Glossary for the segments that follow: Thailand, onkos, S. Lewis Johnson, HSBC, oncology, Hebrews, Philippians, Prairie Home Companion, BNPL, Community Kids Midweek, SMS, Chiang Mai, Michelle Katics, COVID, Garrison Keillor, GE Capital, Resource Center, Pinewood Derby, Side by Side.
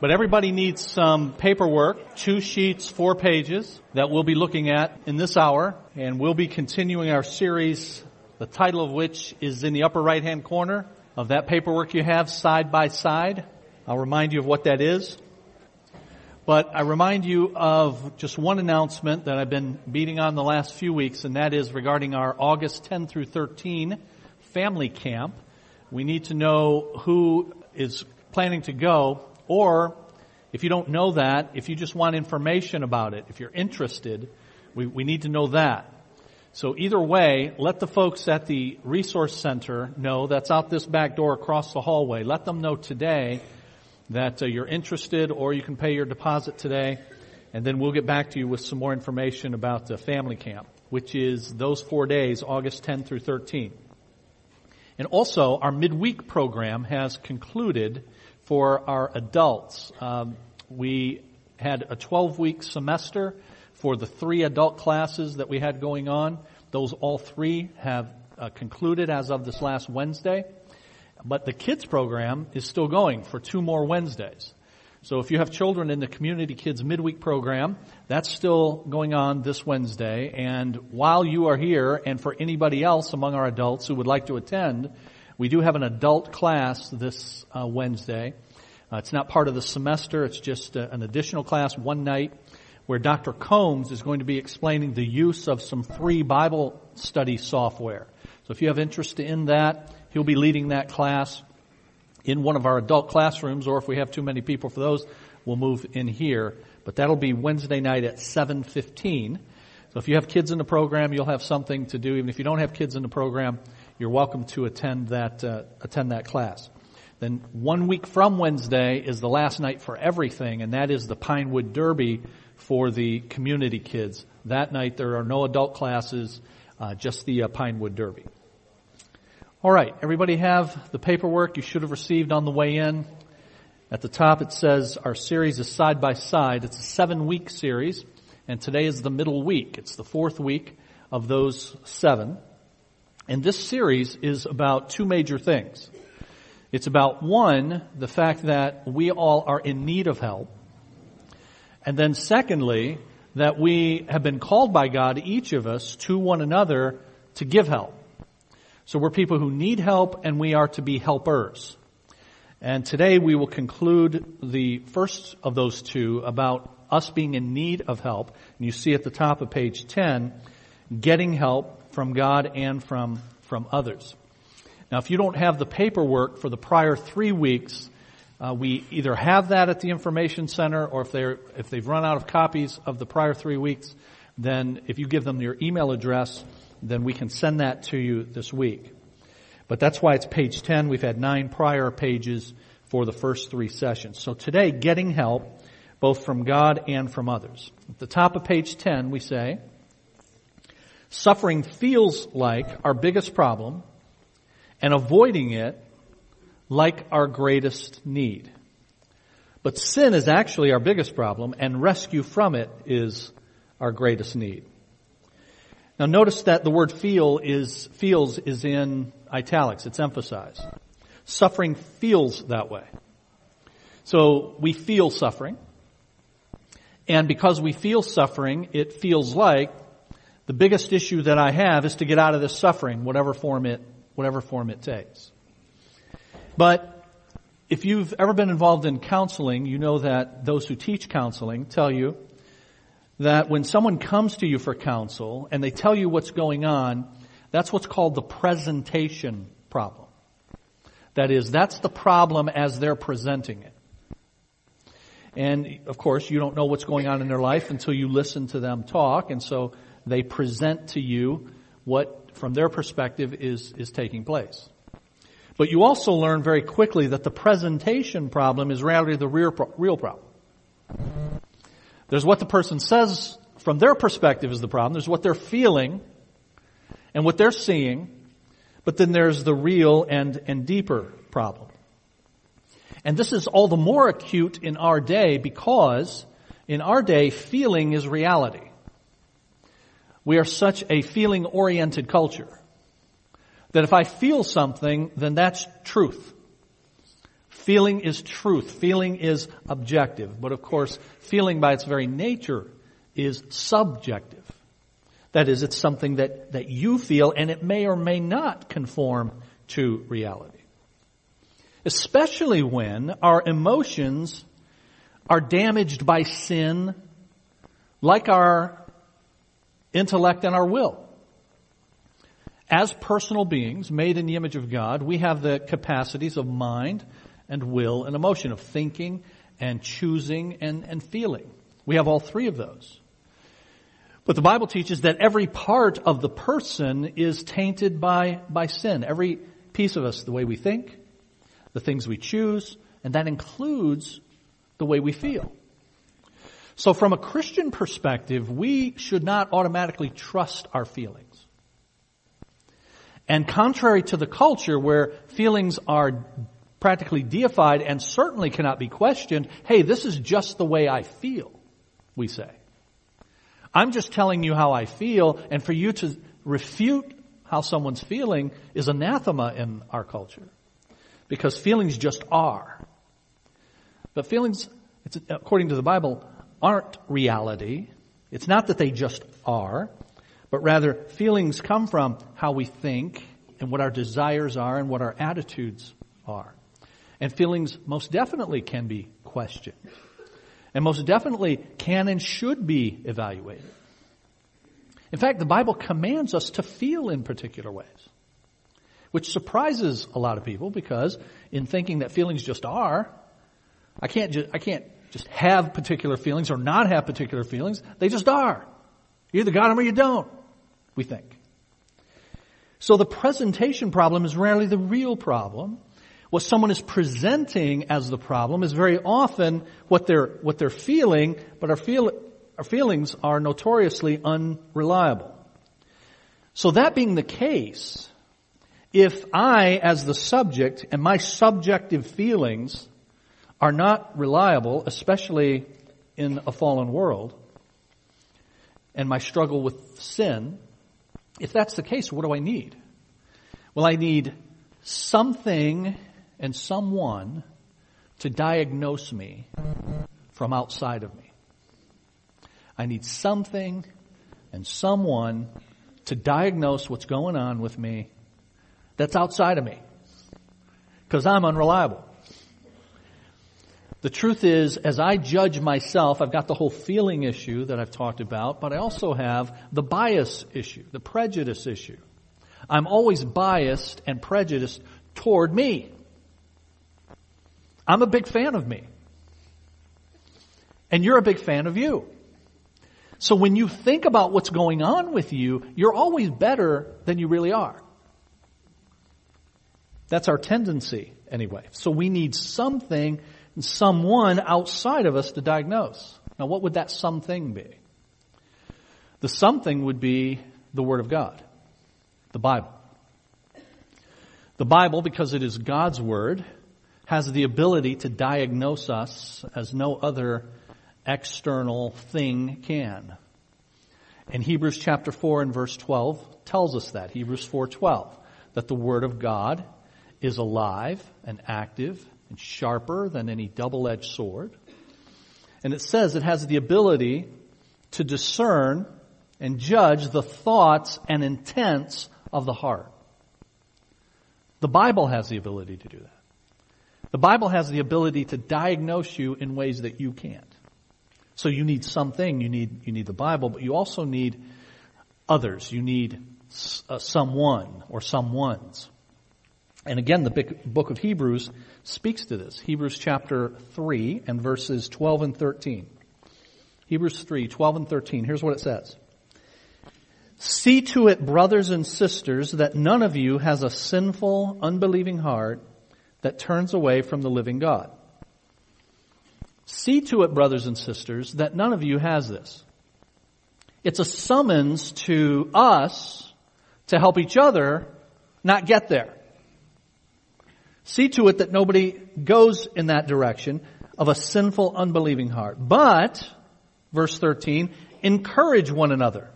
But everybody needs some paperwork, 2 sheets, 4 pages, that we'll be looking at in this hour. And we'll be continuing our series, the title of which is in the upper right-hand corner of that paperwork you have, Side by Side. I'll remind you of what that is. But I remind you of just one announcement that I've been beating on the last few weeks, and that is regarding our August 10 through 13 family camp. We need to know who is planning to go. Or, if you don't know that, if you just want information about it, if you're interested, we need to know that. So either way, let the folks at the Resource Center know, that's out this back door across the hallway. Let them know today that you're interested, or you can pay your deposit today, and then we'll get back to you with some more information about the family camp, which is those 4 days, August 10 through 13. And also, our midweek program has concluded for our adults. We had a 12-week semester for the 3 adult classes that we had going on. Those all 3 have concluded as of this last Wednesday. But the kids program is still going for 2 more Wednesdays. So if you have children in the Community Kids Midweek program, that's still going on this Wednesday. And while you are here, and for anybody else among our adults who would like to attend, we do have an adult class this Wednesday. It's not part of the semester. It's just an additional class, one night, where Dr. Combs is going to be explaining the use of some free Bible study software. So if you have interest in that, he'll be leading that class in one of our adult classrooms, or if we have too many people for those, we'll move in here. But that'll be Wednesday night at 7:15. So if you have kids in the program, you'll have something to do. Even if you don't have kids in the program, you're welcome to attend that class. Then 1 week from Wednesday is the last night for everything, and that is the Pinewood Derby for the community kids. That night there are no adult classes, just the Pinewood Derby. All right, everybody have the paperwork you should have received on the way in. At the top it says our series is Side by Side. It's a 7-week series, and today is the middle week. It's the 4th week of those 7. And this series is about 2 major things. It's about, 1, the fact that we all are in need of help. And then secondly, that we have been called by God, each of us, to one another to give help. So we're people who need help, and we are to be helpers. And today we will conclude the first of those 2 about us being in need of help. And you see at the top of page 10, getting help from God and from others. Now, if you don't have the paperwork for the prior 3 weeks, we either have that at the information center, or if they've run out of copies of the prior 3 weeks, then if you give them your email address, then we can send that to you this week. But that's why it's page 10. We've had 9 prior pages for the first 3 sessions. So today, getting help both from God and from others. At the top of page 10, we say, suffering feels like our biggest problem, and avoiding it like our greatest need. But sin is actually our biggest problem, and rescue from it is our greatest need. Now notice that the word feels is in italics. It's emphasized. Suffering feels that way. So we feel suffering, and because we feel suffering, it feels like the biggest issue that I have is to get out of this suffering, whatever form it takes. But if you've ever been involved in counseling, you know that those who teach counseling tell you that when someone comes to you for counsel and they tell you what's going on, that's what's called the presentation problem. That is, that's the problem as they're presenting it. And, of course, you don't know what's going on in their life until you listen to them talk, and so they present to you what, from their perspective, is taking place. But you also learn very quickly that the presentation problem is rarely the real problem. There's what the person says from their perspective is the problem. There's what they're feeling and what they're seeing. But then there's the real and deeper problem. And this is all the more acute in our day because in our day, feeling is reality. We are such a feeling-oriented culture that if I feel something, then that's truth. Feeling is truth. Feeling is objective. But of course, feeling by its very nature is subjective. That is, it's something that you feel, and it may or may not conform to reality. Especially when our emotions are damaged by sin, like our intellect and our will. As personal beings made in the image of God, we have the capacities of mind and will and emotion, of thinking and choosing and feeling. We have all three of those. But the Bible teaches that every part of the person is tainted by sin. Every piece of us, the way we think, the things we choose, and that includes the way we feel. So from a Christian perspective, we should not automatically trust our feelings. And contrary to the culture where feelings are practically deified and certainly cannot be questioned, hey, this is just the way I feel, we say. I'm just telling you how I feel, and for you to refute how someone's feeling is anathema in our culture, because feelings just are. But feelings, according to the Bible, aren't reality. It's not that they just are, but rather feelings come from how we think and what our desires are and what our attitudes are. And feelings most definitely can be questioned. And most definitely can and should be evaluated. In fact, the Bible commands us to feel in particular ways, which surprises a lot of people, because in thinking that feelings just are, I can't just have particular feelings or not have particular feelings. They just are. You either got them or you don't, we think. So the presentation problem is rarely the real problem. What someone is presenting as the problem is very often what they're feeling, but our feelings are notoriously unreliable. So that being the case, if I, as the subject, and my subjective feelings are not reliable, especially in a fallen world, and my struggle with sin, if that's the case, what do I need? Well, I need something and someone to diagnose me from outside of me. I need something and someone to diagnose what's going on with me that's outside of me, because I'm unreliable. The truth is, as I judge myself, I've got the whole feeling issue that I've talked about, but I also have the bias issue, the prejudice issue. I'm always biased and prejudiced toward me. I'm a big fan of me, and you're a big fan of you. So when you think about what's going on with you, you're always better than you really are. That's our tendency anyway. So we need something and someone outside of us to diagnose. Now, what would that something be? The something would be the Word of God, the Bible. The Bible, because it is God's Word, has the ability to diagnose us as no other external thing can. And Hebrews chapter 4 and verse 12 tells us that, Hebrews 4:12, that the Word of God is alive and active and sharper than any double-edged sword. And it says it has the ability to discern and judge the thoughts and intents of the heart. The Bible has the ability to do that. The Bible has the ability to diagnose you in ways that you can't. So you need something. You need the Bible, but you also need others. You need someone or someones. And again, the book of Hebrews speaks to this. Hebrews chapter 3 and verses 12 and 13. Hebrews 3, 12 and 13. Here's what it says. See to it, brothers and sisters, that none of you has a sinful, unbelieving heart that turns away from the living God. See to it, brothers and sisters, that none of you has this. It's a summons to us to help each other not get there. See to it that nobody goes in that direction of a sinful, unbelieving heart. But, verse 13, encourage one another.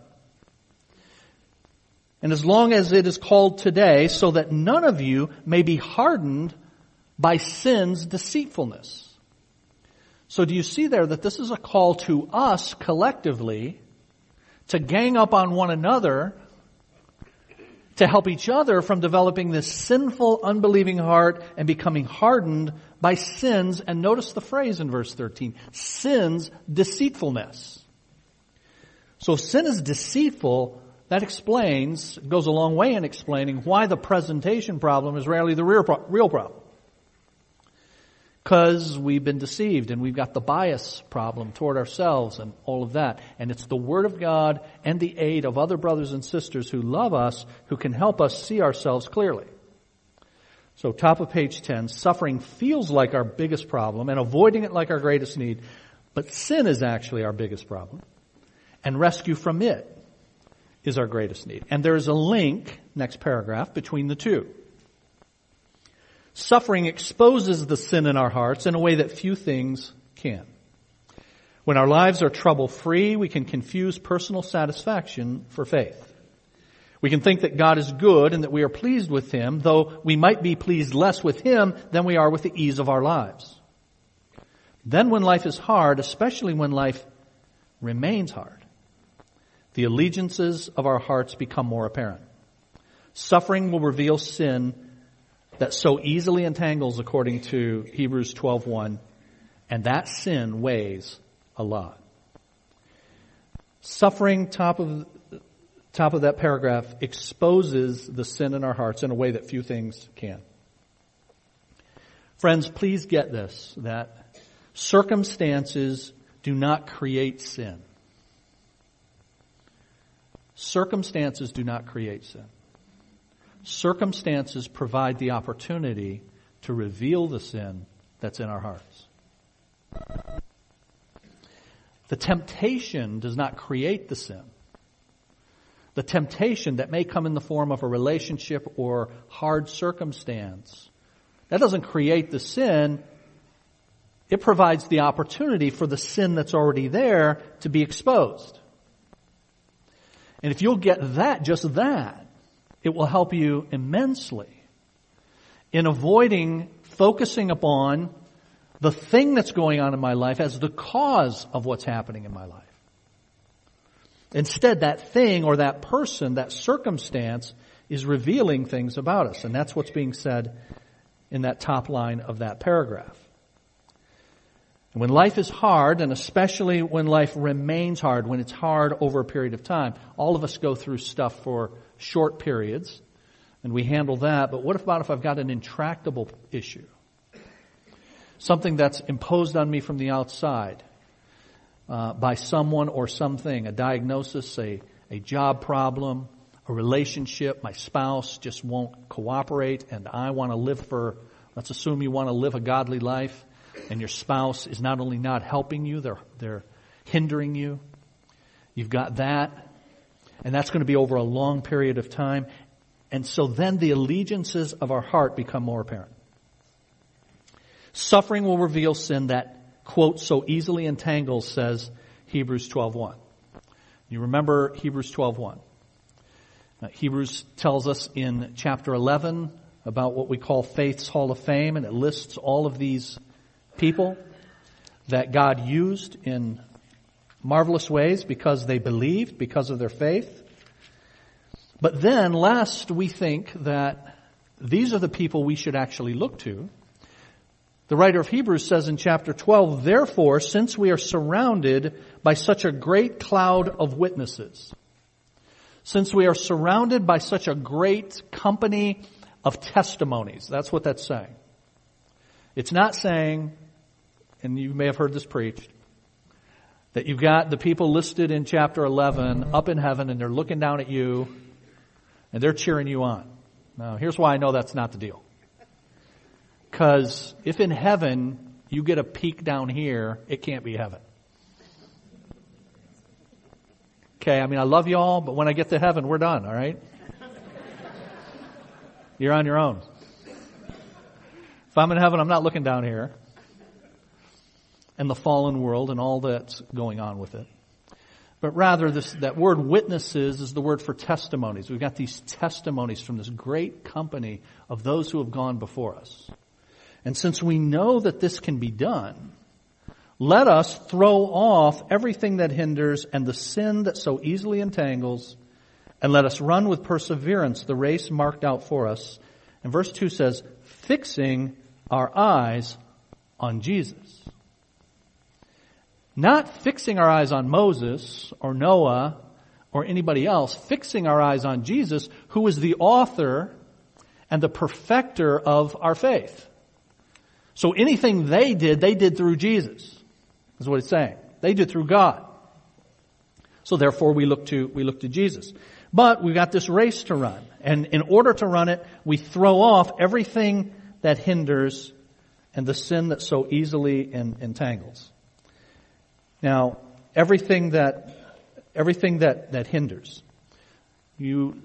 And as long as it is called today, so that none of you may be hardened by sin's deceitfulness. So do you see there that this is a call to us collectively to gang up on one another to help each other from developing this sinful, unbelieving heart and becoming hardened by sins. And notice the phrase in verse 13, sin's deceitfulness. So if sin is deceitful, that explains, goes a long way in explaining why the presentation problem is rarely the real problem. Because we've been deceived and we've got the bias problem toward ourselves and all of that. And it's the Word of God and the aid of other brothers and sisters who love us, who can help us see ourselves clearly. So top of page 10, suffering feels like our biggest problem and avoiding it like our greatest need. But sin is actually our biggest problem. And rescue from it is our greatest need. And there is a link, next paragraph, between the two. Suffering exposes the sin in our hearts in a way that few things can. When our lives are trouble-free, we can confuse personal satisfaction for faith. We can think that God is good and that we are pleased with Him, though we might be pleased less with Him than we are with the ease of our lives. Then when life is hard, especially when life remains hard, the allegiances of our hearts become more apparent. Suffering will reveal sin that so easily entangles, according to Hebrews 12:1, and that sin weighs a lot. Suffering, top of that paragraph, exposes the sin in our hearts in a way that few things can. Friends, please get this, that circumstances do not create sin. Circumstances do not create sin. Circumstances provide the opportunity to reveal the sin that's in our hearts. The temptation does not create the sin. The temptation that may come in the form of a relationship or hard circumstance, that doesn't create the sin. It provides the opportunity for the sin that's already there to be exposed. And if you'll get that, just that, it will help you immensely in avoiding focusing upon the thing that's going on in my life as the cause of what's happening in my life. Instead, that thing or that person, that circumstance is revealing things about us. And that's what's being said in that top line of that paragraph. And when life is hard, and especially when life remains hard, when it's hard over a period of time, all of us go through stuff for short periods, and we handle that. But what about if I've got an intractable issue? Something that's imposed on me from the outside by someone or something, a diagnosis, a job problem, a relationship, my spouse just won't cooperate, and I want to live for, let's assume you want to live a godly life, and your spouse is not only not helping you, they're hindering you. You've got that. And that's going to be over a long period of time. And so then the allegiances of our heart become more apparent. Suffering will reveal sin that, quote, so easily entangles, says Hebrews 12:1. You remember Hebrews 12:1. Hebrews tells us in chapter 11 about what we call faith's hall of fame, and it lists all of these people that God used in marvelous ways because they believed, because of their faith. But then, lest we think that these are the people we should actually look to, the writer of Hebrews says in chapter 12, therefore, since we are surrounded by such a great cloud of witnesses, since we are surrounded by such a great company of testimonies, that's what that's saying. It's not saying, and you may have heard this preached, that you've got the people listed in chapter 11 up in heaven and they're looking down at you and they're cheering you on. Now, here's why I know that's not the deal. Because if in heaven you get a peek down here, it can't be heaven. Okay, I mean, I love you all, but when I get to heaven, we're done, all right? You're on your own. If I'm in heaven, I'm not looking down here. And the fallen world and all that's going on with it. But rather, that word witnesses is the word for testimonies. We've got these testimonies from this great company of those who have gone before us. And since we know that this can be done, let us throw off everything that hinders and the sin that so easily entangles, and let us run with perseverance the race marked out for us. And verse 2 says, fixing our eyes on Jesus. Not fixing our eyes on Moses or Noah or anybody else, fixing our eyes on Jesus, who is the author and the perfecter of our faith. So anything they did through Jesus, is what it's saying. They did through God. So therefore we look to Jesus. But we've got this race to run. And in order to run it, we throw off everything that hinders and the sin that so easily entangles. Now, everything that hinders.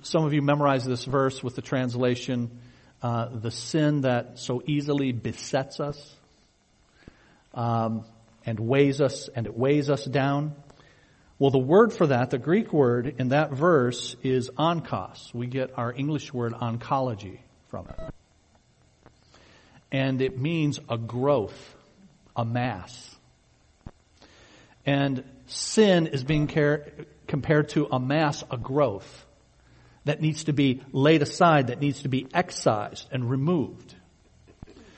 Some of you memorize this verse with the translation, the sin that so easily besets us, and weighs us, and it weighs us down. Well, the word for that, the Greek word in that verse, is onkos. We get our English word oncology from it. And it means a growth, a mass. And sin is being compared to a mass, a growth, that needs to be laid aside, that needs to be excised and removed,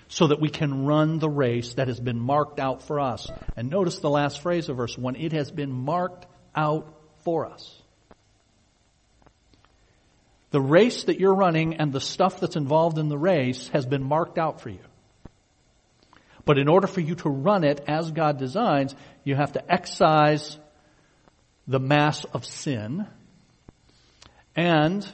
so that we can run the race that has been marked out for us. And notice the last phrase of verse 1, it has been marked out for us. The race that you're running and the stuff that's involved in the race has been marked out for you. But in order for you to run it as God designs, you have to excise the mass of sin and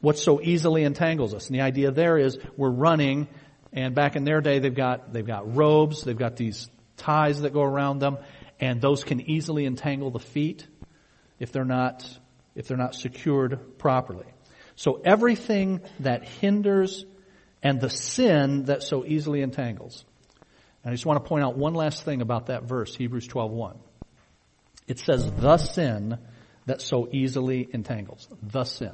what so easily entangles us. And the idea there is we're running, and back in their day they've got robes, they've got these ties that go around them, and those can easily entangle the feet if they're not secured properly. So everything that hinders and the sin that so easily entangles. And I just want to point out one last thing about that verse, Hebrews 12:1. It says, the sin that so easily entangles. The sin.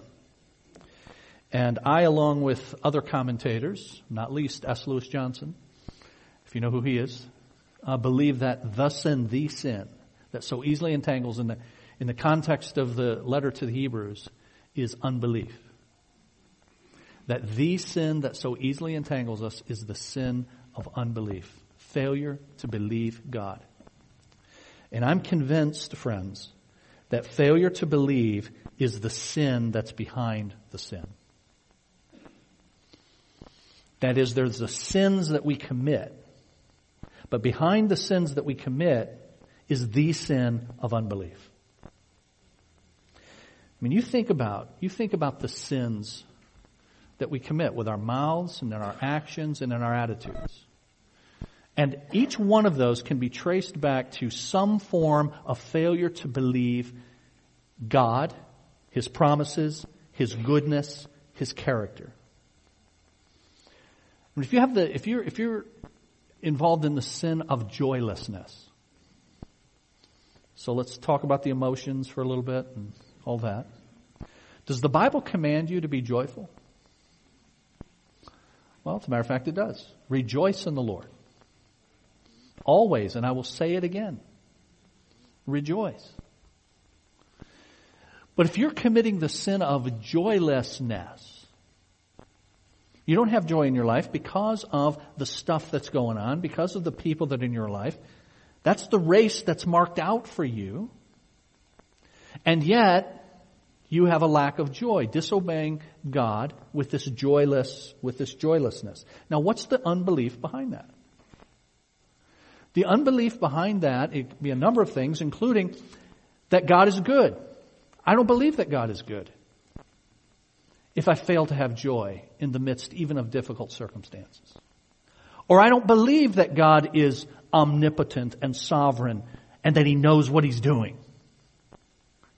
And I, along with other commentators, not least S. Lewis Johnson, if you know who he is, believe that the sin that so easily entangles in the context of the letter to the Hebrews is unbelief. That the sin that so easily entangles us is the sin of unbelief. Failure to believe God. And I'm convinced, friends, that failure to believe is the sin that's behind the sin. That is, there's the sins that we commit. But behind the sins that we commit is the sin of unbelief. I mean, you think about the sins that we commit with our mouths and in our actions and in our attitudes. And each one of those can be traced back to some form of failure to believe God, His promises, His goodness, His character. And if you're involved in the sin of joylessness, so let's talk about the emotions for a little bit and all that. Does the Bible command you to be joyful? Well, as a matter of fact, it does. Rejoice in the Lord. Always, and I will say it again, rejoice. But if you're committing the sin of joylessness, you don't have joy in your life because of the stuff that's going on, because of the people that are in your life. That's the race that's marked out for you. And yet, you have a lack of joy, disobeying God with this joylessness. Now, what's the unbelief behind that? The unbelief behind that, it could be a number of things, including that God is good. I don't believe that God is good if I fail to have joy in the midst even of difficult circumstances. Or I don't believe that God is omnipotent and sovereign and that He knows what He's doing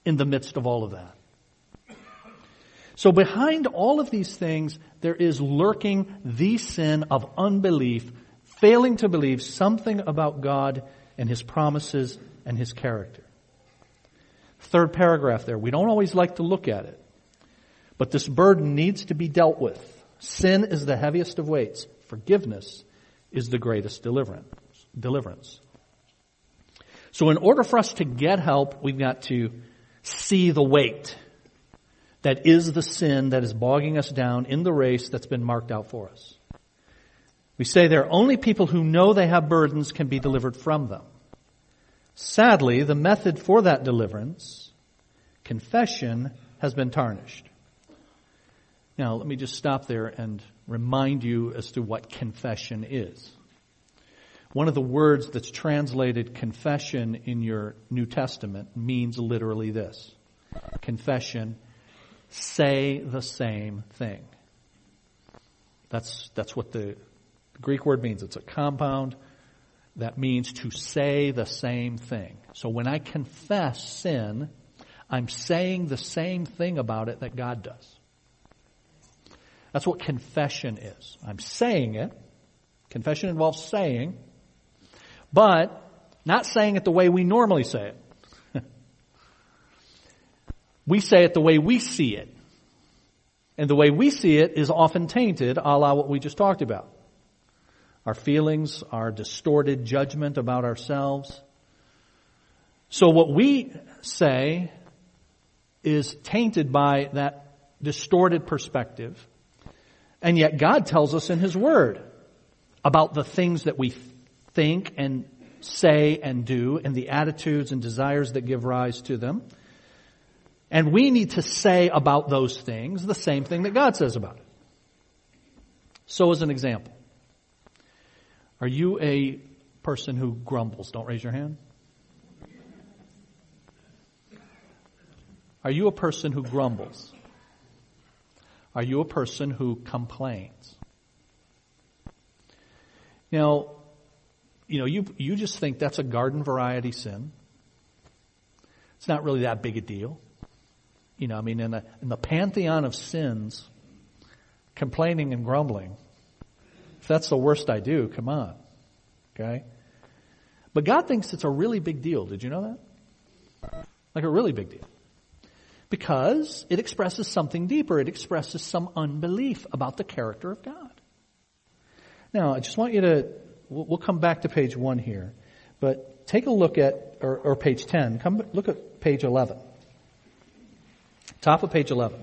in the midst of all of that. So behind all of these things, there is lurking the sin of unbelief, failing to believe something about God and His promises and His character. Third paragraph there. We don't always like to look at it, but this burden needs to be dealt with. Sin is the heaviest of weights. Forgiveness is the greatest deliverance. So in order for us to get help, we've got to see the weight that is the sin that is bogging us down in the race that's been marked out for us. We say there are only people who know they have burdens can be delivered from them. Sadly, the method for that deliverance, confession, has been tarnished. Now, let me just stop there and remind you as to what confession is. One of the words that's translated confession in your New Testament means literally this. Confession, say the same thing. That's what the Greek word means. It's a compound that means to say the same thing. So when I confess sin, I'm saying the same thing about it that God does. That's what confession is. I'm saying it. Confession involves saying, but not saying it the way we normally say it. We say it the way we see it. And the way we see it is often tainted, a la what we just talked about. Our feelings, our distorted judgment about ourselves. So what we say is tainted by that distorted perspective. And yet God tells us in His Word about the things that we think and say and do and the attitudes and desires that give rise to them. And we need to say about those things the same thing that God says about it. So as an example, are you a person who grumbles? Don't raise your hand. Are you a person who grumbles? Are you a person who complains? Now, you just think that's a garden variety sin. It's not really that big a deal. In the pantheon of sins, complaining and grumbling, if that's the worst I do, come on. Okay? But God thinks it's a really big deal. Did you know that? Like a really big deal. Because it expresses something deeper. It expresses some unbelief about the character of God. Now, I just want you to, we'll come back to page 1 here, but take a look at, or page 10. Come look at page 11. Top of page 11.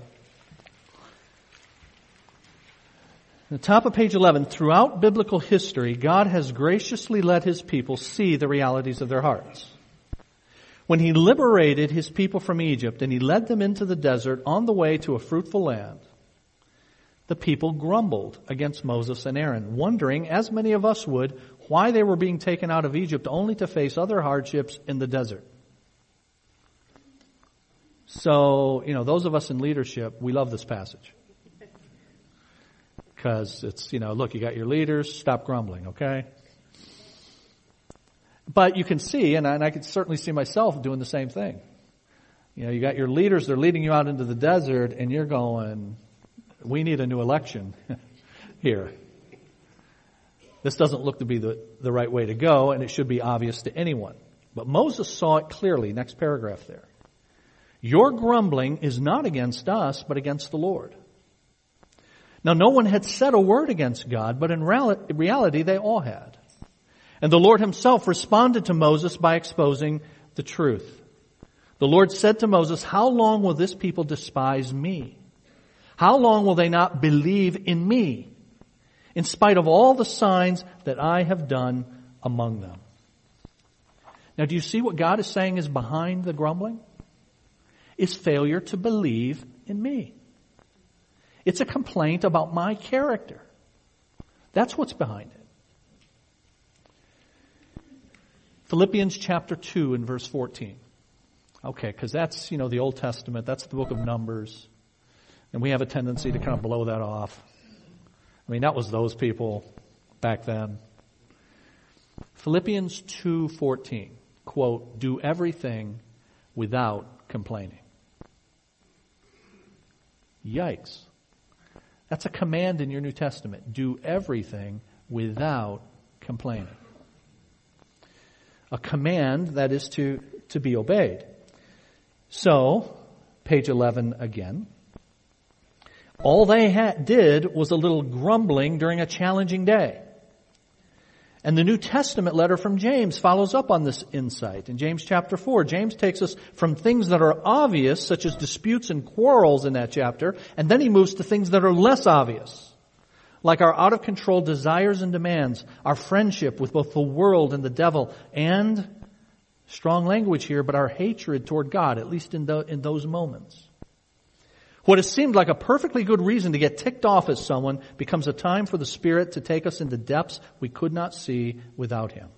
The top of page 11, throughout biblical history, God has graciously let His people see the realities of their hearts. When He liberated His people from Egypt and He led them into the desert on the way to a fruitful land, the people grumbled against Moses and Aaron, wondering, as many of us would, why they were being taken out of Egypt only to face other hardships in the desert. So, those of us in leadership, we love this passage. Because it's, look, you got your leaders, stop grumbling, okay? But you can see, and I could certainly see myself doing the same thing. You got your leaders, they're leading you out into the desert, and you're going, we need a new election here. This doesn't look to be the right way to go, and it should be obvious to anyone. But Moses saw it clearly. Next paragraph there. Your grumbling is not against us, but against the Lord. Now, no one had said a word against God, but in reality, they all had. And the Lord Himself responded to Moses by exposing the truth. The Lord said to Moses, how long will this people despise me? How long will they not believe in me, in spite of all the signs that I have done among them? Now, do you see what God is saying is behind the grumbling? It's failure to believe in me. It's a complaint about my character. That's what's behind it. Philippians chapter 2 and verse 14. Okay, because that's, the Old Testament. That's the book of Numbers. And we have a tendency to kind of blow that off. That was those people back then. Philippians 2:14, quote, do everything without complaining. Yikes. That's a command in your New Testament. Do everything without complaining. A command that is to be obeyed. So, page 11 again. All they did was a little grumbling during a challenging day. And the New Testament letter from James follows up on this insight. In James chapter 4, James takes us from things that are obvious, such as disputes and quarrels in that chapter, and then he moves to things that are less obvious, like our out-of-control desires and demands, our friendship with both the world and the devil, and, strong language here, but our hatred toward God, at least in those moments. What has seemed like a perfectly good reason to get ticked off at someone becomes a time for the Spirit to take us into depths we could not see without Him.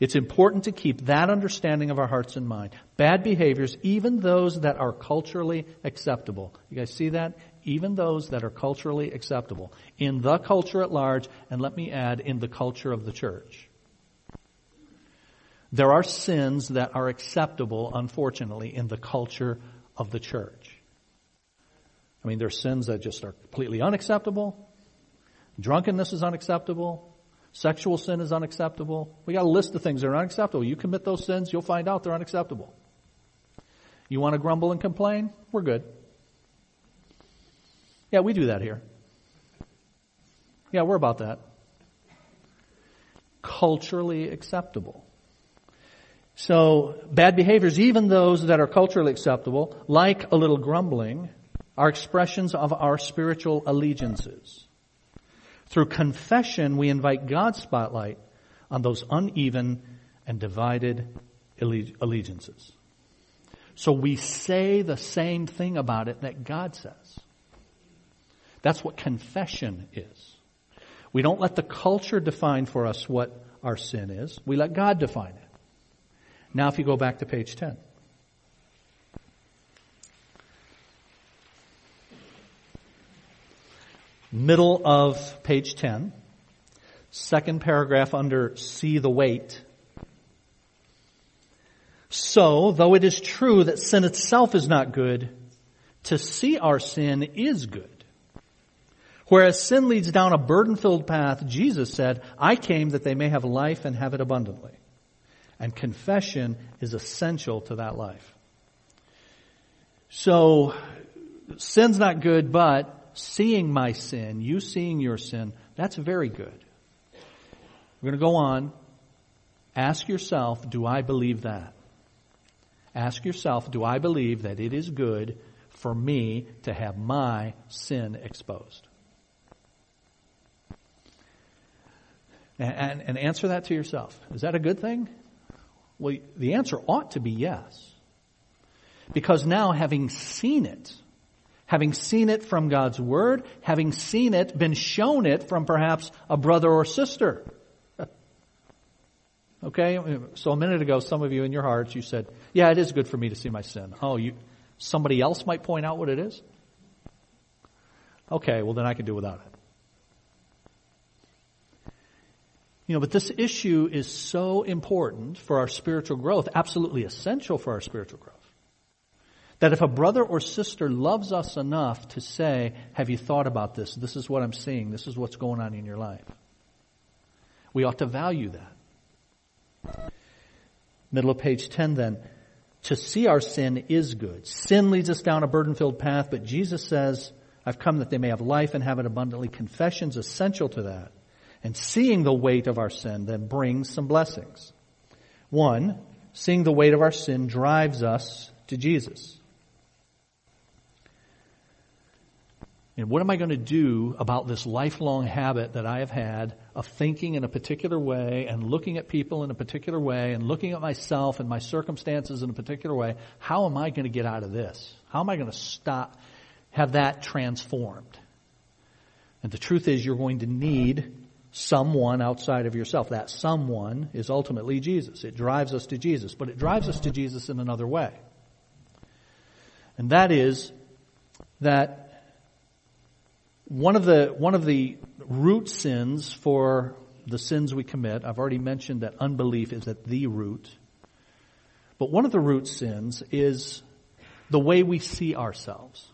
It's important to keep that understanding of our hearts in mind. Bad behaviors, even those that are culturally acceptable. You guys see that? Even those that are culturally acceptable. In the culture at large, and let me add, in the culture of the church. There are sins that are acceptable, unfortunately, in the culture of the church. I mean, there are sins that just are completely unacceptable. Drunkenness is unacceptable. Sexual sin is unacceptable. We got a list of things that are unacceptable. You commit those sins, you'll find out they're unacceptable. You want to grumble and complain? We're good. Yeah, we do that here. Yeah, we're about that. Culturally acceptable. So, bad behaviors, even those that are culturally acceptable, like a little grumbling, are expressions of our spiritual allegiances. Through confession, we invite God's spotlight on those uneven and divided allegiances. So we say the same thing about it that God says. That's what confession is. We don't let the culture define for us what our sin is. We let God define it. Now if you go back to page 10. Middle of page 10, second paragraph under See the Weight. So, though it is true that sin itself is not good, to see our sin is good. Whereas sin leads down a burden-filled path, Jesus said, I came that they may have life and have it abundantly. And confession is essential to that life. So, sin's not good, but seeing my sin, you seeing your sin, that's very good. We're going to go on. Ask yourself, do I believe that? Ask yourself, do I believe that it is good for me to have my sin exposed? And answer that to yourself. Is that a good thing? Well, the answer ought to be yes. Because now, having seen it from God's Word, having seen it, been shown it from perhaps a brother or sister. Okay, so a minute ago, some of you in your hearts, you said, yeah, it is good for me to see my sin. Oh, somebody else might point out what it is? Okay, well then I can do without it. You know, but this issue is so important for our spiritual growth, absolutely essential for our spiritual growth. That if a brother or sister loves us enough to say, have you thought about this? This is what I'm seeing. This is what's going on in your life. We ought to value that. Middle of page 10 then. To see our sin is good. Sin leads us down a burden-filled path, but Jesus says, I've come that they may have life and have it abundantly. Confession's essential to that. And seeing the weight of our sin then brings some blessings. One, seeing the weight of our sin drives us to Jesus. And what am I going to do about this lifelong habit that I have had of thinking in a particular way and looking at people in a particular way and looking at myself and my circumstances in a particular way? How am I going to get out of this? How am I going to stop, have that transformed? And the truth is you're going to need someone outside of yourself. That someone is ultimately Jesus. It drives us to Jesus, but it drives us to Jesus in another way. And that is that one of the root sins for the sins we commit, I've already mentioned that unbelief is at the root. But one of the root sins is the way we see ourselves,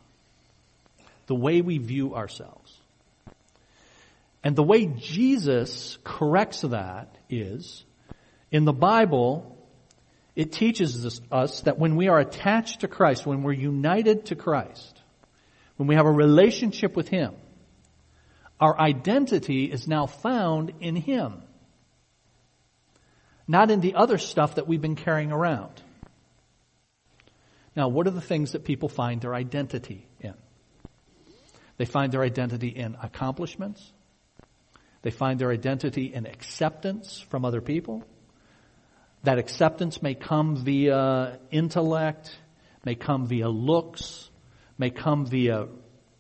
the way we view ourselves. And the way Jesus corrects that is, in the Bible, it teaches us that when we are attached to Christ, when we're united to Christ, when we have a relationship with Him, our identity is now found in Him, not in the other stuff that we've been carrying around. Now, what are the things that people find their identity in? They find their identity in accomplishments. They find their identity in acceptance from other people. That acceptance may come via intellect, may come via looks, may come via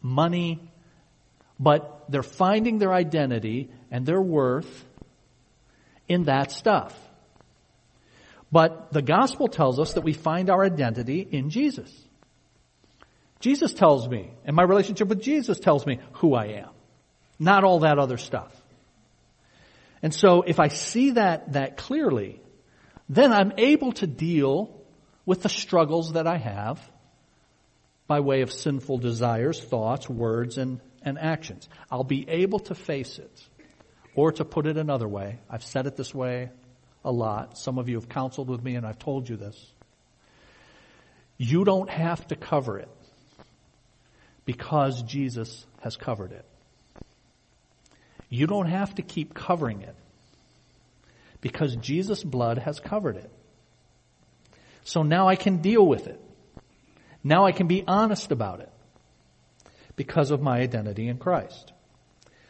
money, but they're finding their identity and their worth in that stuff. But the gospel tells us that we find our identity in Jesus. Jesus tells me, and my relationship with Jesus tells me who I am, not all that other stuff. And so if I see that clearly, then I'm able to deal with the struggles that I have by way of sinful desires, thoughts, words, and actions. I'll be able to face it. Or to put it another way, I've said it this way a lot. Some of you have counseled with me and I've told you this. You don't have to cover it because Jesus has covered it. You don't have to keep covering it because Jesus' blood has covered it. So now I can deal with it. Now I can be honest about it because of my identity in Christ.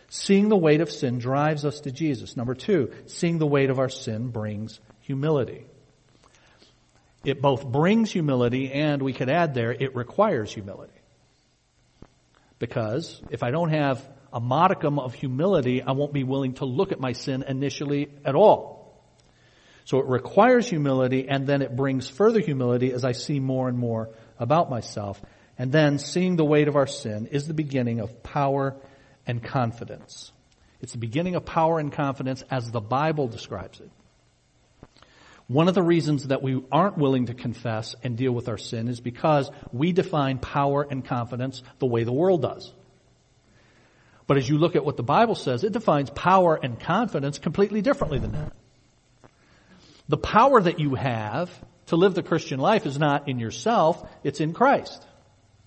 Seeing the weight of sin drives us to Jesus. Number two, seeing the weight of our sin brings humility. It both brings humility and, we could add there, it requires humility. Because if I don't have a modicum of humility, I won't be willing to look at my sin initially at all. So it requires humility, and then it brings further humility as I see more and more about myself. And then seeing the weight of our sin is the beginning of power and confidence. It's the beginning of power and confidence as the Bible describes it. One of the reasons that we aren't willing to confess and deal with our sin is because we define power and confidence the way the world does. But as you look at what the Bible says, it defines power and confidence completely differently than that. The power that you have to live the Christian life is not in yourself, it's in Christ.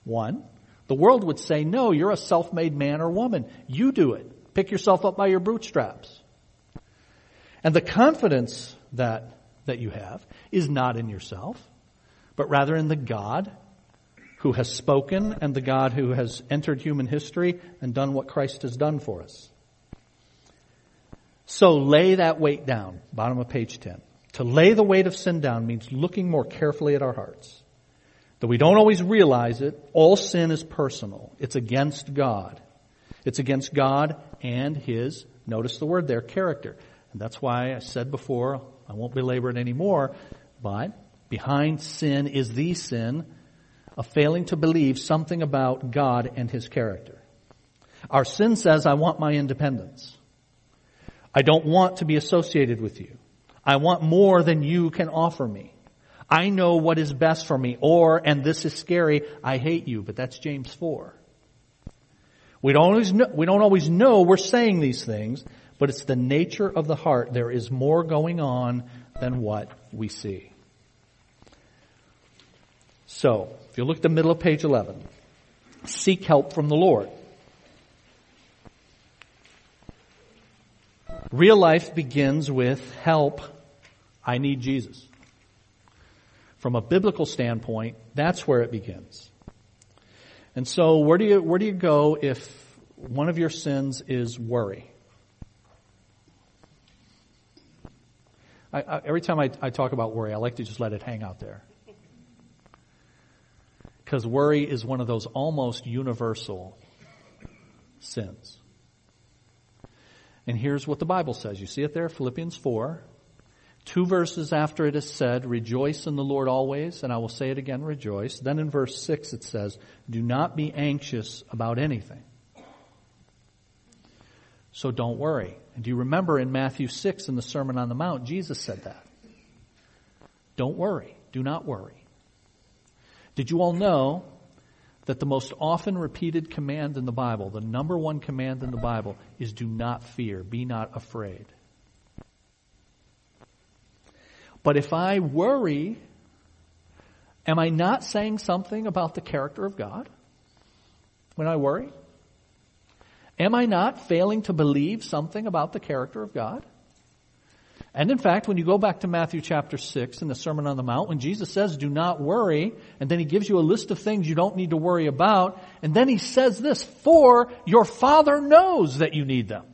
One, the world would say, no, you're a self-made man or woman. You do it. Pick yourself up by your bootstraps. And the confidence that you have is not in yourself, but rather in the God who has spoken and the God who has entered human history and done what Christ has done for us. So lay that weight down, bottom of page 10. To lay the weight of sin down means looking more carefully at our hearts. Though we don't always realize it, all sin is personal. It's against God. It's against God and His, notice the word there, character. And that's why I said before, I won't belabor it anymore, but behind sin is the sin of failing to believe something about God and His character. Our sin says, I want my independence. I don't want to be associated with you. I want more than you can offer me. I know what is best for me. Or, and this is scary, I hate you. But that's James 4. We don't always know we're saying these things, but it's the nature of the heart. There is more going on than what we see. So, if you look at the middle of page 11, seek help from the Lord. Real life begins with help. I need Jesus. From a biblical standpoint, that's where it begins. And so where do you go if one of your sins is worry? Every time I talk about worry, I like to just let it hang out there. Because worry is one of those almost universal sins. And here's what the Bible says. You see it there, Philippians 4. 2 verses after it is said, rejoice in the Lord always, and I will say it again, rejoice. Then in verse 6 it says, do not be anxious about anything. So don't worry. And do you remember in Matthew 6 in the Sermon on the Mount, Jesus said that. Don't worry. Do not worry. Did you all know that the most often repeated command in the Bible, the number one command in the Bible, is do not fear, be not afraid. But if I worry, am I not saying something about the character of God? when I worry? Am I not failing to believe something about the character of God? And in fact, when you go back to Matthew chapter 6 in the Sermon on the Mount, when Jesus says, do not worry, and then he gives you a list of things you don't need to worry about, and then he says this, for your Father knows that you need them.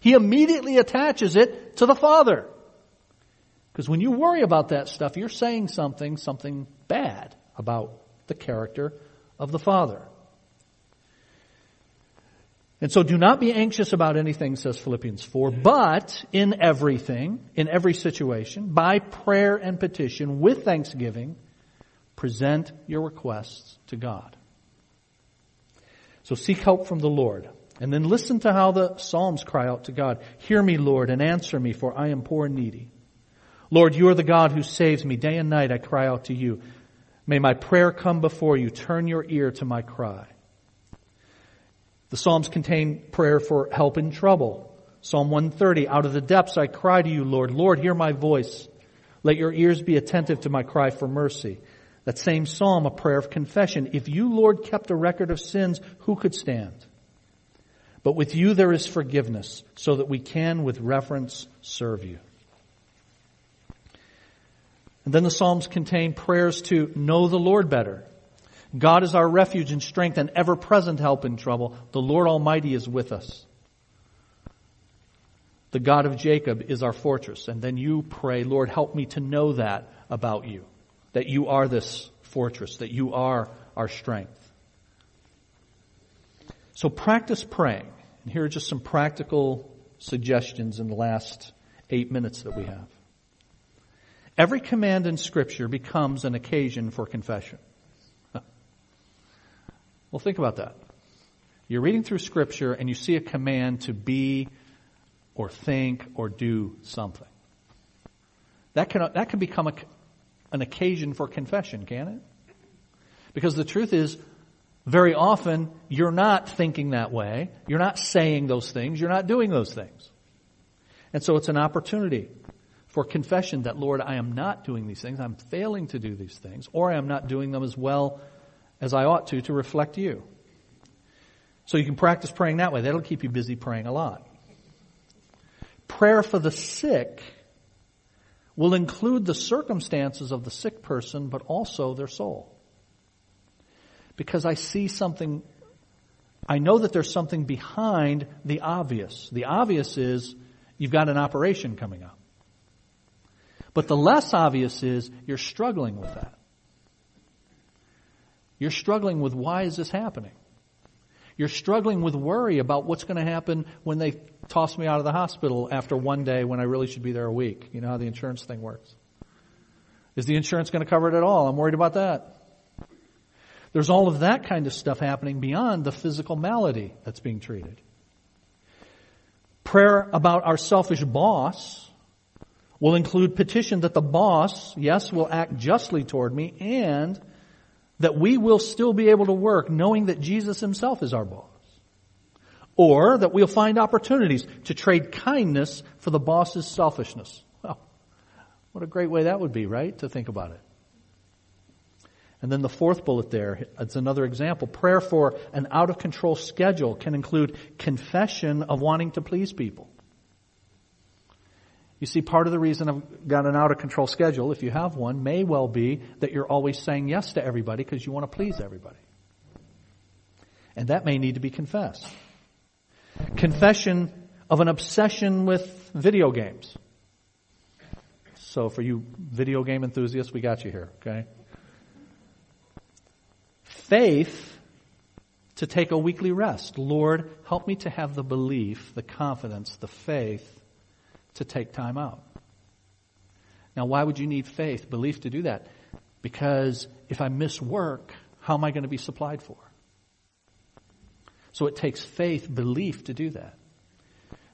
He immediately attaches it to the Father. Because when you worry about that stuff, you're saying something bad about the character of the Father. And so do not be anxious about anything, says Philippians 4, but in everything, in every situation, by prayer and petition, with thanksgiving, present your requests to God. So seek help from the Lord. And then listen to how the Psalms cry out to God. Hear me, Lord, and answer me, for I am poor and needy. Lord, you are the God who saves me. Day and night I cry out to you. May my prayer come before you. Turn your ear to my cry. The Psalms contain prayer for help in trouble. Psalm 130, out of the depths I cry to you, Lord. Lord, hear my voice. Let your ears be attentive to my cry for mercy. That same psalm, a prayer of confession. If you, Lord, kept a record of sins, who could stand? But with you there is forgiveness, so that we can with reverence serve you. And then the Psalms contain prayers to know the Lord better. God is our refuge and strength and ever-present help in trouble. The Lord Almighty is with us. The God of Jacob is our fortress. And then you pray, Lord, help me to know that about you, that you are this fortress, that you are our strength. So practice praying. And here are just some practical suggestions in the last 8 minutes that we have. Every command in Scripture becomes an occasion for confession. Well, think about that. You're reading through Scripture and you see a command to be or think or do something. That can become an occasion for confession, can it? Because the truth is, very often, you're not thinking that way. You're not saying those things. You're not doing those things. And so it's an opportunity for confession that, Lord, I am not doing these things. I'm failing to do these things, or I am not doing them as well as I ought to reflect you. So you can practice praying that way. That'll keep you busy praying a lot. Prayer for the sick will include the circumstances of the sick person, but also their soul. Because I see something, I know that there's something behind the obvious. The obvious is you've got an operation coming up. But the less obvious is you're struggling with that. You're struggling with why is this happening? You're struggling with worry about what's going to happen when they toss me out of the hospital after one day when I really should be there a week. You know how the insurance thing works. Is the insurance going to cover it at all? I'm worried about that. There's all of that kind of stuff happening beyond the physical malady that's being treated. Prayer about our selfish boss will include petition that the boss, yes, will act justly toward me and that we will still be able to work knowing that Jesus himself is our boss. Or that we'll find opportunities to trade kindness for the boss's selfishness. Well, what a great way that would be, right? To think about it. And then the fourth bullet there, it's another example. Prayer for an out-of-control schedule can include confession of wanting to please people. You see, part of the reason I've got an out-of-control schedule, if you have one, may well be that you're always saying yes to everybody because you want to please everybody. And that may need to be confessed. Confession of an obsession with video games. So for you video game enthusiasts, we got you here, okay? Faith to take a weekly rest. Lord, help me to have the belief, the confidence, the faith to take time out. Now, why would you need faith, belief to do that? Because if I miss work, how am I going to be supplied for? So it takes faith, belief to do that.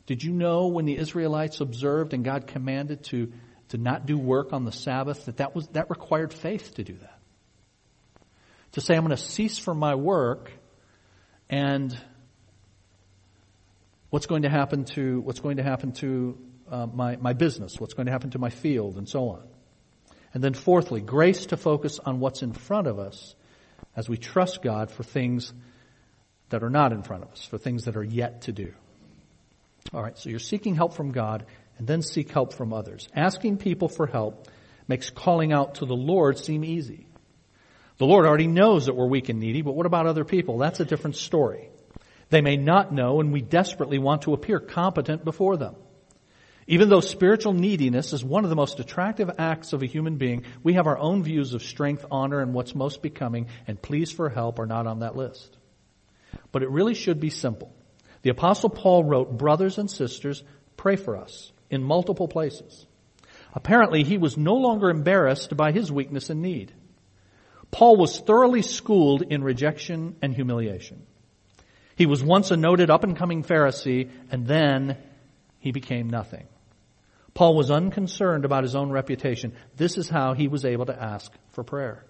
Did you know when the Israelites observed and God commanded to not do work on the Sabbath, that required faith to do that? To say, I'm going to cease from my work, and what's going to happen to my business? What's going to happen to my field, and so on? And then, fourthly, grace to focus on what's in front of us as we trust God for things that are not in front of us, for things that are yet to do. All right, so you're seeking help from God, and then seek help from others. Asking people for help makes calling out to the Lord seem easy. The Lord already knows that we're weak and needy, but what about other people? That's a different story. They may not know, and we desperately want to appear competent before them. Even though spiritual neediness is one of the most attractive acts of a human being, we have our own views of strength, honor, and what's most becoming, and pleas for help are not on that list. But it really should be simple. The Apostle Paul wrote, "Brothers and sisters, pray for us," in multiple places. Apparently, he was no longer embarrassed by his weakness and need. Paul was thoroughly schooled in rejection and humiliation. He was once a noted up-and-coming Pharisee, and then he became nothing. Paul was unconcerned about his own reputation. This is how he was able to ask for prayer.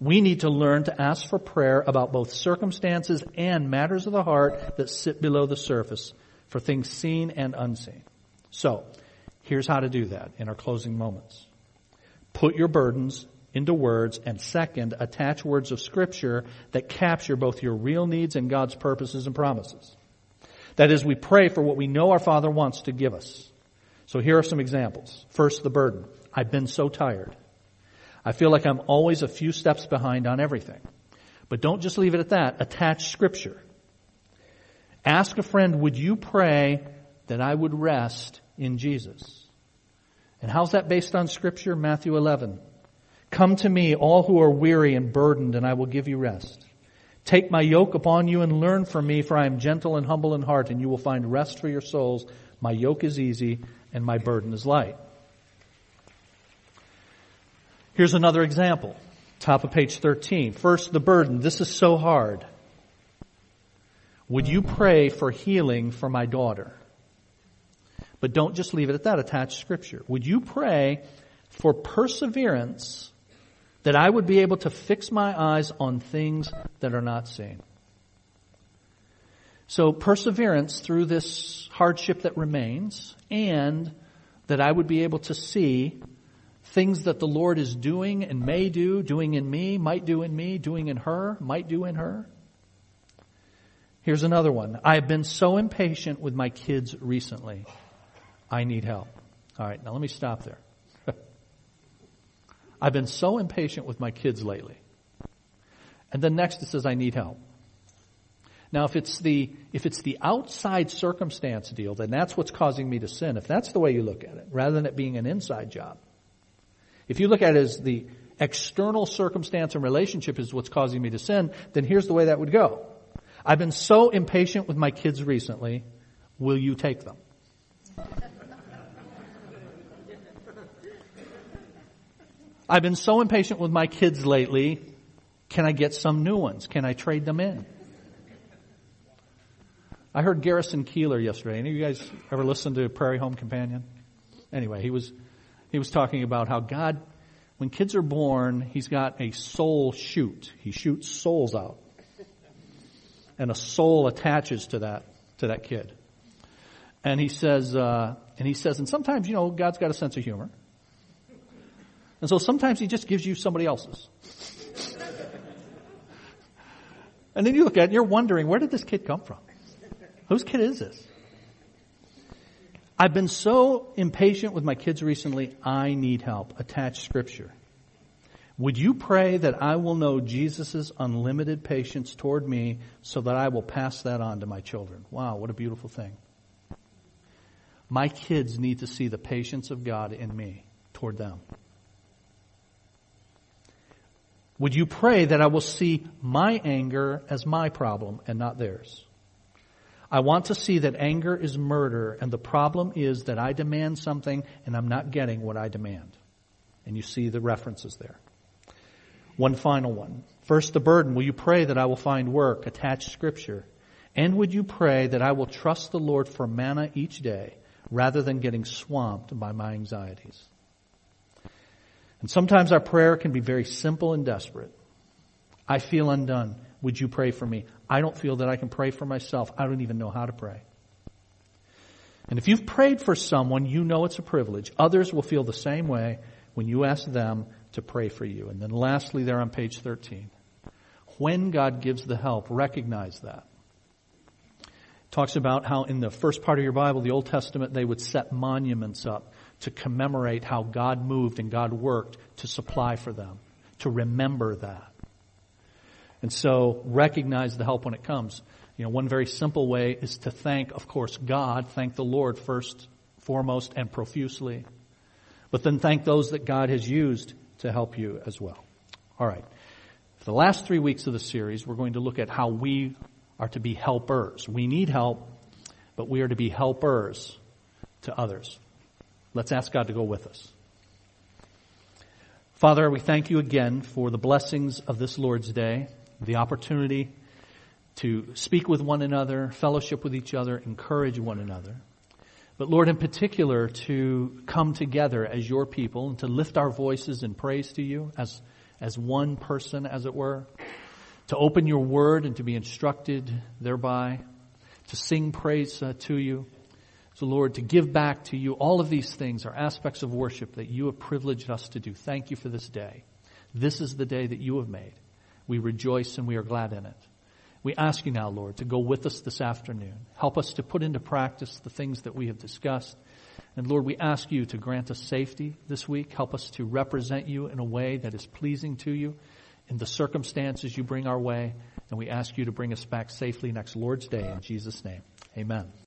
We need to learn to ask for prayer about both circumstances and matters of the heart that sit below the surface, for things seen and unseen. So, here's how to do that in our closing moments. Put your burdens into words, and second, attach words of Scripture that capture both your real needs and God's purposes and promises. That is, we pray for what we know our Father wants to give us. So here are some examples. First, the burden. I've been so tired. I feel like I'm always a few steps behind on everything. But don't just leave it at that. Attach Scripture. Ask a friend, would you pray that I would rest in Jesus? And how's that based on Scripture? Matthew 11. Come to me, all who are weary and burdened, and I will give you rest. Take my yoke upon you and learn from me, for I am gentle and humble in heart, and you will find rest for your souls. My yoke is easy, and my burden is light. Here's another example. Top of page 13. First, the burden. This is so hard. Would you pray for healing for my daughter? But don't just leave it at that. Attach Scripture. Would you pray for perseverance, that I would be able to fix my eyes on things that are not seen? So perseverance through this hardship that remains, and that I would be able to see things that the Lord is doing and may do, doing in me, might do in me, doing in her, might do in her. Here's another one. I have been so impatient with my kids recently. I need help. All right, now let me stop there. I've been so impatient with my kids lately. And then next it says I need help. Now if it's the outside circumstance deal, then that's what's causing me to sin. If that's the way you look at it, rather than it being an inside job. If you look at it as the external circumstance and relationship is what's causing me to sin, then here's the way that would go. I've been so impatient with my kids recently. Will you take them? I've been so impatient with my kids lately. Can I get some new ones? Can I trade them in? I heard Garrison Keillor yesterday. Any of you guys ever listen to Prairie Home Companion? Anyway, he was talking about how God, when kids are born, He's got a soul shoot. He shoots souls out. And a soul attaches to that kid. And he says, and sometimes, God's got a sense of humor. And so sometimes He just gives you somebody else's. And then you look at it and you're wondering, where did this kid come from? Whose kid is this? I've been so impatient with my kids recently, I need help. Attach Scripture. Would you pray that I will know Jesus' unlimited patience toward me so that I will pass that on to my children? Wow, what a beautiful thing. My kids need to see the patience of God in me toward them. Would you pray that I will see my anger as my problem and not theirs? I want to see that anger is murder, and the problem is that I demand something and I'm not getting what I demand. And you see the references there. One final one. First, the burden. Will you pray that I will find work? Attach Scripture. And would you pray that I will trust the Lord for manna each day rather than getting swamped by my anxieties? And sometimes our prayer can be very simple and desperate. I feel undone. Would you pray for me? I don't feel that I can pray for myself. I don't even know how to pray. And if you've prayed for someone, you know it's a privilege. Others will feel the same way when you ask them to pray for you. And then lastly, there on page 13. when God gives the help. Recognize that. Talks about how in the first part of your Bible, the Old Testament, they would set monuments up to commemorate how God moved and God worked to supply for them, to remember that. And so recognize the help when it comes. You know, one very simple way is to thank, of course, God, thank the Lord first, foremost, and profusely. But then thank those that God has used to help you as well. All right. For the last 3 weeks of the series, we're going to look at how we are to be helpers. We need help, but we are to be helpers to others. Let's ask God to go with us. Father, we thank you again for the blessings of this Lord's Day, the opportunity to speak with one another, fellowship with each other, encourage one another. But Lord, in particular, to come together as your people and to lift our voices in praise to you as one person, as it were, to open your word and to be instructed thereby, to sing praise to you. So Lord, to give back to you, all of these things are aspects of worship that you have privileged us to do. Thank you for this day. This is the day that you have made. We rejoice and we are glad in it. We ask you now, Lord, to go with us this afternoon. Help us to put into practice the things that we have discussed. And Lord, we ask you to grant us safety this week. Help us to represent you in a way that is pleasing to you in the circumstances you bring our way. And we ask you to bring us back safely next Lord's Day. In Jesus' name, amen.